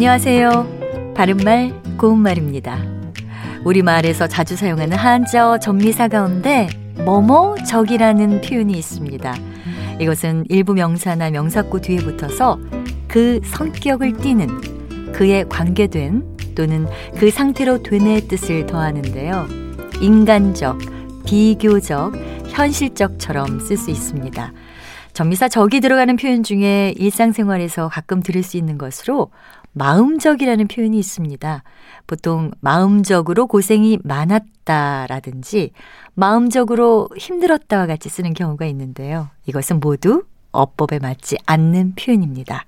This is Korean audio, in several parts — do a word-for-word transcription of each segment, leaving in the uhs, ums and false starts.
안녕하세요. 바른말 고운말입니다. 우리말에서 자주 사용하는 한자어 접미사 가운데 뭐뭐적이라는 표현이 있습니다. 이것은 일부 명사나 명사구 뒤에 붙어서 그 성격을 띠는, 그에 관계된 또는 그 상태로 된의 뜻을 더하는데요. 인간적, 비교적, 현실적처럼 쓸 수 있습니다. 접미사 적이 들어가는 표현 중에 일상생활에서 가끔 들을 수 있는 것으로 마음적이라는 표현이 있습니다. 보통 마음적으로 고생이 많았다라든지 마음적으로 힘들었다와 같이 쓰는 경우가 있는데요. 이것은 모두 어법에 맞지 않는 표현입니다.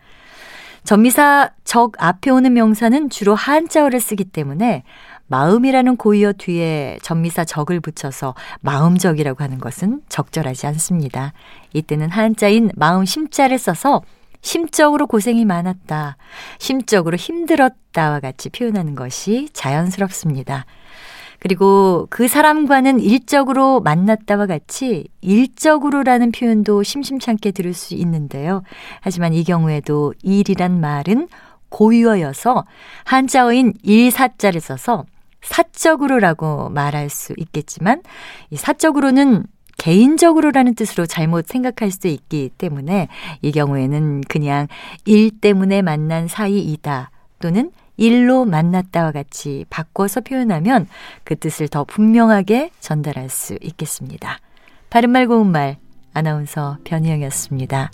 접미사 적 앞에 오는 명사는 주로 한자어를 쓰기 때문에 마음이라는 고유어 뒤에 접미사 적을 붙여서 마음적이라고 하는 것은 적절하지 않습니다. 이때는 한자인 마음 심자를 써서 심적으로 고생이 많았다, 심적으로 힘들었다와 같이 표현하는 것이 자연스럽습니다. 그리고 그 사람과는 일적으로 만났다와 같이 일적으로라는 표현도 심심찮게 들을 수 있는데요. 하지만 이 경우에도 일이란 말은 고유어여서 한자어인 일사자를 써서 사적으로라고 말할 수 있겠지만, 이 사적으로는 개인적으로라는 뜻으로 잘못 생각할 수도 있기 때문에 이 경우에는 그냥 일 때문에 만난 사이이다 또는 일로 만났다와 같이 바꿔서 표현하면 그 뜻을 더 분명하게 전달할 수 있겠습니다. 바른말 고운말, 아나운서 변희영이었습니다.